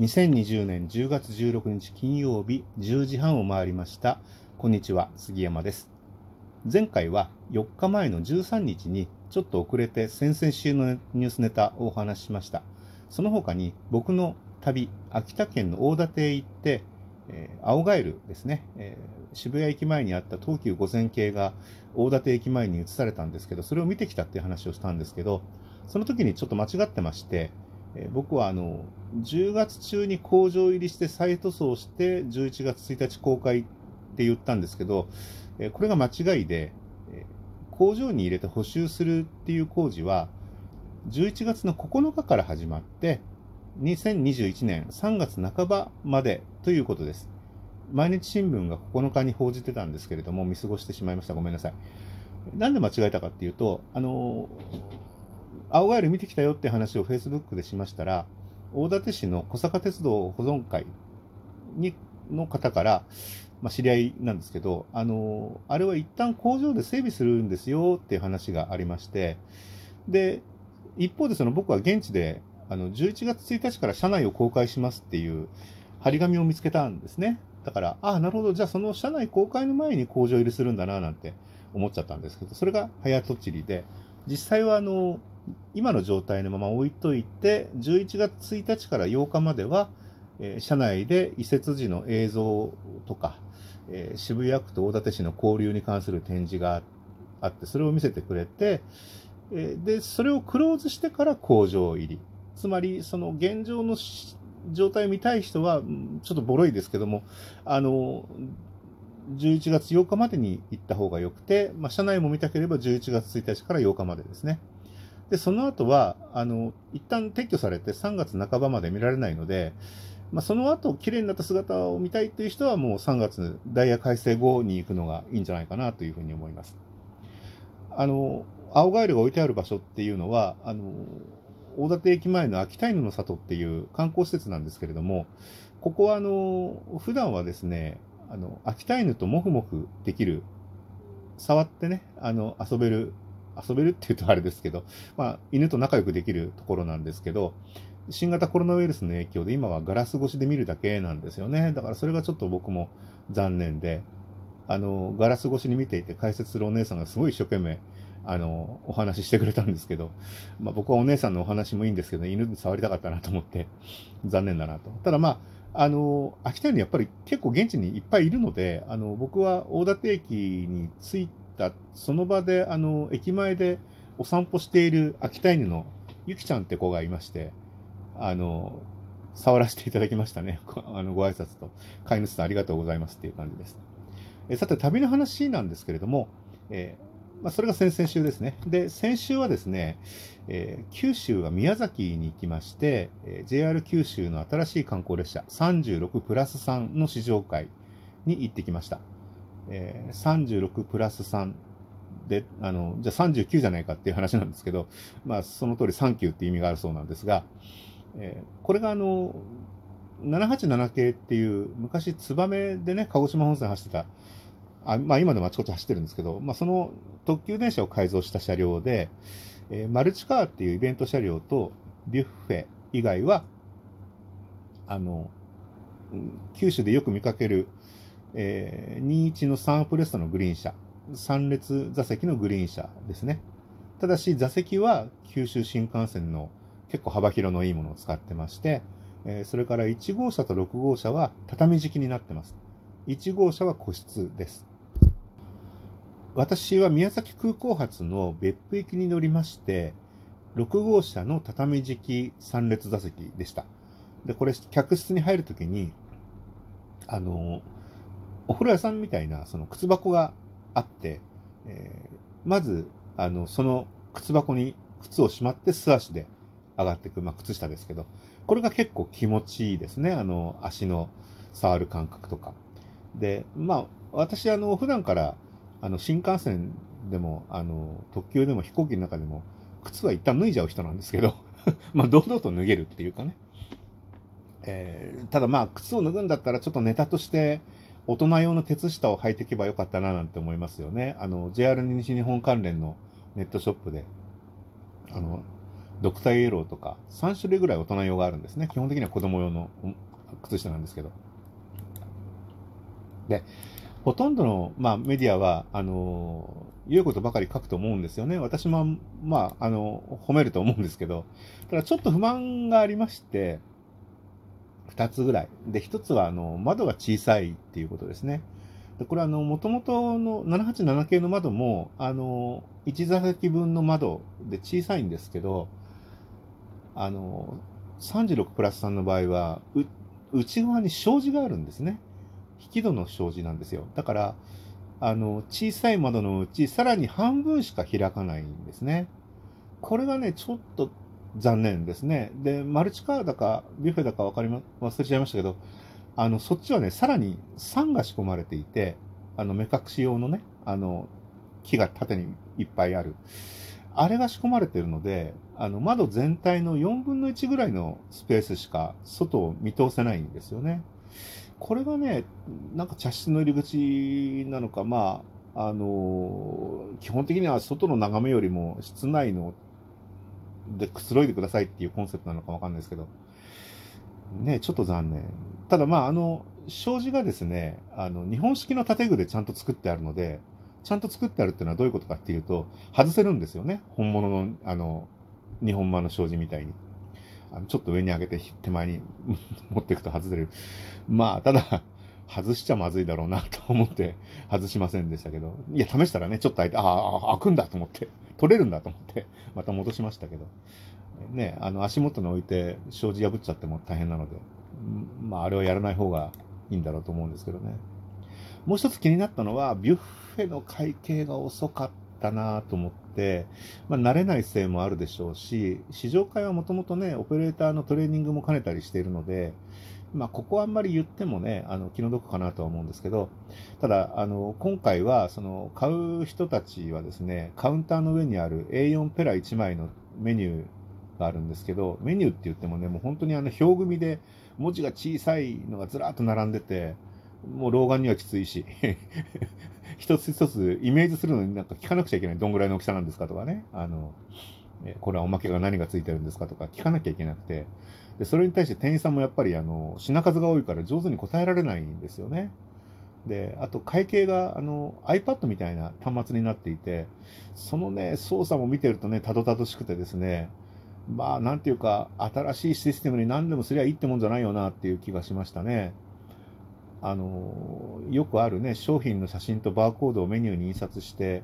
2020年10月16日金曜日10時半を回りました。こんにちは、杉山です。前回は4日前の13日にちょっと遅れて先々週のニュースネタをお話ししました。その他に僕の旅、秋田県の大館へ行って、青ガエルですね、渋谷駅前にあった東急5000系が大館駅前に移されたんですけど、それを見てきたっていう話をしたんですけど、その時にちょっと間違ってまして、僕は10月中に工場入りして再塗装して11月1日公開って言ったんですけど、これが間違いで、工場に入れて補修するっていう工事は11月の9日から始まって2021年3月半ばまでということです。毎日新聞が9日に報じてたんですけれども見過ごしてしまいました。ごめんなさい。なんで間違えたかっていうと、青ガエル見てきたよって話を Facebook でしましたら、大館市の小坂鉄道保存会の方から、知り合いなんですけど、あれは一旦工場で整備するんですよっていう話がありまして、で、一方で僕は現地で11月1日から車内を公開しますっていう張り紙を見つけたんですね。だから、なるほど、じゃあその車内公開の前に工場入りするんだななんて思っちゃったんですけど、それが早とちりで、実際は今の状態のまま置いといて、11月1日から8日までは、車内で移設時の映像とか、渋谷区と大館市の交流に関する展示があって、それを見せてくれて、で、それをクローズしてから工場入り。つまり、現状の状態を見たい人は、ちょっとボロいですけども、11月8日までに行った方がよくて、車内も見たければ11月1日から8日までですね。で、その後は、一旦撤去されて3月半ばまで見られないので、その後、綺麗になった姿を見たいという人はもう3月、ダイヤ改正後に行くのがいいんじゃないかなというふうに思います。青ガエルが置いてある場所っていうのは、大館駅前の秋田犬の里っていう観光施設なんですけれども、ここは普段はですね、秋田犬ともふもふできる、触ってね、遊べるっていうとあれですけど、犬と仲良くできるところなんですけど、新型コロナウイルスの影響で今はガラス越しで見るだけなんですよね。だからそれがちょっと僕も残念で、ガラス越しに見ていて解説するお姉さんがすごい一生懸命、お話ししてくれたんですけど、僕はお姉さんのお話もいいんですけど、犬に触りたかったなと思って、残念だなと。ただ秋田にやっぱり結構現地にいっぱいいるので、僕は大館駅に着いて、その場で駅前でお散歩している秋田犬のゆきちゃんって子がいまして、触らせていただきましたね。ご挨拶と飼い主さんありがとうございますっていう感じです。さて旅の話なんですけれども、それが先々週ですね。で、先週はですね、九州は宮崎に行きまして、JR 九州の新しい観光列車36+3の試乗会に行ってきました。36+3 で、じゃあ39じゃないかっていう話なんですけど、その通り39っていう意味があるそうなんですが、これが787系っていう昔ツバメでね、鹿児島本線走ってた、今でもあちこち走ってるんですけど、その特急電車を改造した車両で、マルチカーっていうイベント車両とビュッフェ以外は、九州でよく見かける21のサンプレストのグリーン車、3列座席のグリーン車ですね。ただし座席は九州新幹線の結構幅広のいいものを使ってまして、それから1号車と6号車は畳敷きになってます。1号車は個室です。私は宮崎空港発の別府行きに乗りまして、6号車の畳敷き3列座席でした。で、これ客室に入るときに、お風呂屋さんみたいな靴箱があって、まずその靴箱に靴をしまって素足で上がっていく、靴下ですけど、これが結構気持ちいいですね。足の触る感覚とかで、私普段から新幹線でも特急でも飛行機の中でも靴は一旦脱いじゃう人なんですけど堂々と脱げるっていうかね、ただ靴を脱ぐんだったらちょっとネタとして大人用の靴下を履いていけばよかったななんて思いますよね。JR 西日本関連のネットショップで、ドクターイエローとか3種類ぐらい大人用があるんですね。基本的には子供用の靴下なんですけど、でほとんどの、メディアは良いことばかり書くと思うんですよね。私も、褒めると思うんですけど、ただちょっと不満がありまして、2つぐらい。で、1つは、窓が小さいっていうことですね。でこれは、元々の787系の窓も、1座席分の窓で小さいんですけど、36プラス3の場合は、内側に障子があるんですね。引き戸の障子なんですよ。だから、小さい窓のうち、さらに半分しか開かないんですね。これがね、ちょっと残念ですね。で、マルチカーだか、ビュッフェだか忘れちゃいましたけど、そっちはね、さらに桟が仕込まれていて、目隠し用のね、木が縦にいっぱいある。あれが仕込まれているので、窓全体の4分の1ぐらいのスペースしか外を見通せないんですよね。これがね、なんか茶室の入り口なのか、基本的には外の眺めよりも室内のでくつろいでくださいっていうコンセプトなのかわかんないですけど、ね、ちょっと残念。ただ、障子がですね、日本式の建具でちゃんと作ってあるので、ちゃんと作ってあるっていうのはどういうことかっていうと、外せるんですよね。本物の、日本間の障子みたいに。ちょっと上に上げて手前に持っていくと外れる。ただ、外しちゃまずいだろうなと思って外しませんでしたけど。いや、試したらね、ちょっと開いて、開くんだと思って、取れるんだと思って、また戻しましたけど。ね、足元に置いて障子破っちゃっても大変なので、あれはやらない方がいいんだろうと思うんですけどね。もう一つ気になったのは、ビュッフェの会計が遅かった。だなと思って、慣れないせいもあるでしょうし、試乗会はもともとね、オペレーターのトレーニングも兼ねたりしているので、ここはあんまり言ってもね、気の毒かなとは思うんですけど、ただ、今回は、買う人たちはですね、カウンターの上にある A4 ペラ1枚のメニューがあるんですけど、メニューって言ってもね、もう本当に表組で文字が小さいのがずらっと並んでて、もう老眼にはきついし、一つ一つイメージするのになんか聞かなくちゃいけない。どんぐらいの大きさなんですかとかね。これはおまけが何がついてるんですかとか聞かなきゃいけなくて。で、それに対して店員さんもやっぱり品数が多いから上手に答えられないんですよね。で、あと会計がiPad みたいな端末になっていて、そのね、操作も見てるとね、たどたどしくてですね、なんていうか、新しいシステムに何でもすりゃいいってもんじゃないよなっていう気がしましたね。よくあるね、商品の写真とバーコードをメニューに印刷して、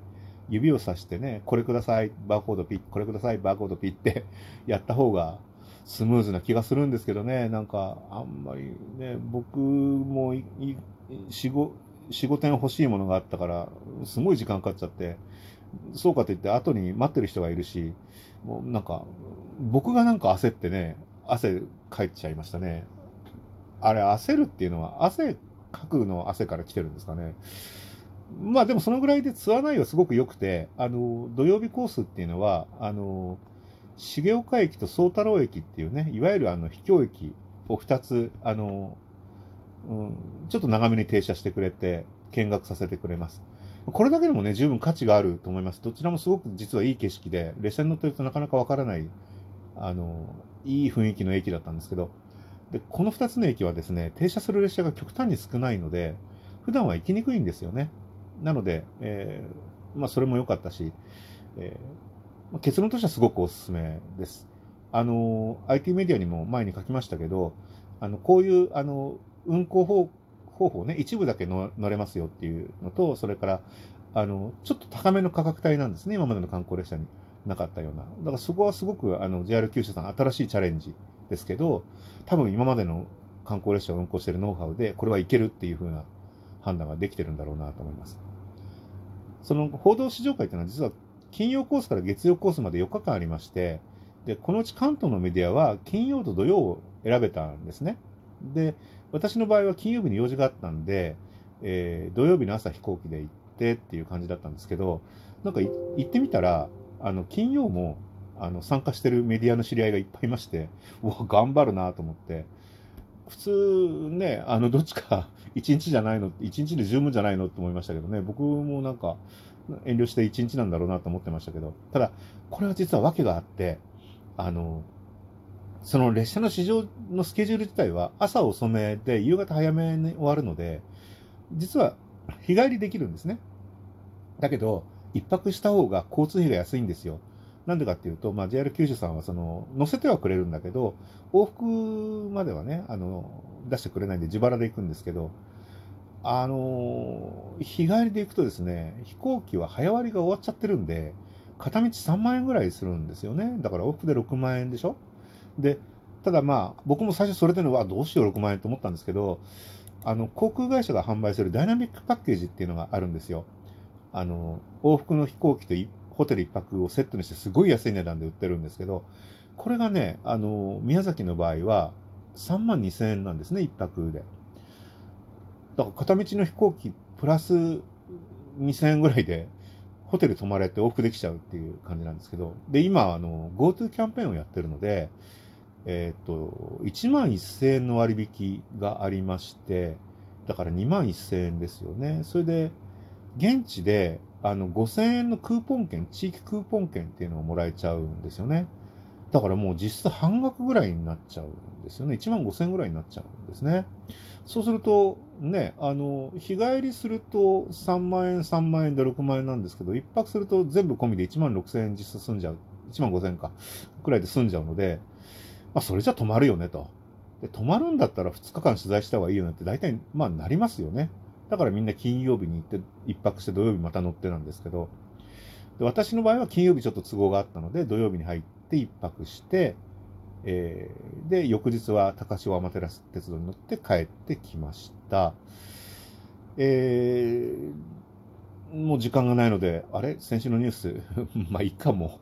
指をさしてね、これください、バーコードピッ、これください、バーコードピッってやった方がスムーズな気がするんですけどね、なんか、あんまりね、僕も4、5点欲しいものがあったから、すごい時間かかっちゃって、そうかといって後に待ってる人がいるし、もうなんか、僕がなんか焦ってね、汗かいちゃいましたね。あれ、焦るっていうのは、かくの汗から来てるんですかね。でもそのぐらいでツアー内容はすごく良くて、土曜日コースっていうのは、重岡駅と宗太郎駅っていうね、いわゆる秘境駅を2つ、ちょっと長めに停車してくれて、見学させてくれます。これだけでもね、十分価値があると思います。どちらもすごく実はいい景色で、列車に乗ってるとなかなかわからない、いい雰囲気の駅だったんですけど、でこの2つの駅はですね、停車する列車が極端に少ないので、普段は行きにくいんですよね。なので、それも良かったし、結論としてはすごくおすすめです。IT メディアにも前に書きましたけど、こういう運行方法ね、一部だけ乗れますよっていうのと、それからちょっと高めの価格帯なんですね、今までの観光列車になかったような。だからそこはすごくJR 九州さん、新しいチャレンジですけど、多分今までの観光列車を運行しているノウハウで、これはいけるっていう風な判断ができてるんだろうなと思います。その報道試乗会というのは実は金曜コースから月曜コースまで4日間ありまして、で、このうち関東のメディアは金曜と土曜を選べたんですね。で、私の場合は金曜日に用事があったんで、土曜日の朝飛行機で行ってっていう感じだったんですけど、なんか行ってみたら、金曜も、参加してるメディアの知り合いがいっぱいいまして、頑張るなと思って、普通ね、どっちか1日じゃないの、1日で十分じゃないのって思いましたけどね、僕もなんか遠慮して1日なんだろうなと思ってましたけど、ただ、これは実は訳があって、その列車の試乗のスケジュール自体は朝遅めで夕方早めに終わるので、実は日帰りできるんですね。だけど一泊した方が交通費が安いんですよ。なんでかっていうと、JR 九州さんはその乗せてはくれるんだけど、往復まではね、出してくれないんで自腹で行くんですけど、日帰りで行くとですね、飛行機は早割りが終わっちゃってるんで、片道3万円ぐらいするんですよね。だから往復で6万円でしょ。で、ただ僕も最初それでのはどうしよう6万円と思ったんですけど、航空会社が販売するダイナミックパッケージっていうのがあるんですよ。往復の飛行機とホテル1泊をセットにしてすごい安い値段で売ってるんですけど、これがね、宮崎の場合は3万2000円なんですね、1泊で。だから片道の飛行機プラス2000円ぐらいでホテル泊まれて往復できちゃうっていう感じなんですけど、で、今、GoTo キャンペーンをやってるので、1万1000円の割引がありまして、だから2万1000円ですよね。それで、現地で、5000円のクーポン券、地域クーポン券っていうのをもらえちゃうんですよね。だからもう実質半額ぐらいになっちゃうんですよね。1万5000円ぐらいになっちゃうんですね。そうすると、ね、日帰りすると3万円、3万円で6万円なんですけど、1泊すると全部込みで1万6000円実質済んじゃう、1万5000円か、くらいで済んじゃうので、それじゃ泊まるよねと。で、泊まるんだったら2日間取材した方がいいよねって大体、なりますよね。だからみんな金曜日に行って一泊して土曜日また乗ってなんですけど、で、私の場合は金曜日ちょっと都合があったので土曜日に入って一泊して、で翌日は高潮天照鉄道に乗って帰ってきました。もう時間がないので、あれ先週のニュースまあいいかも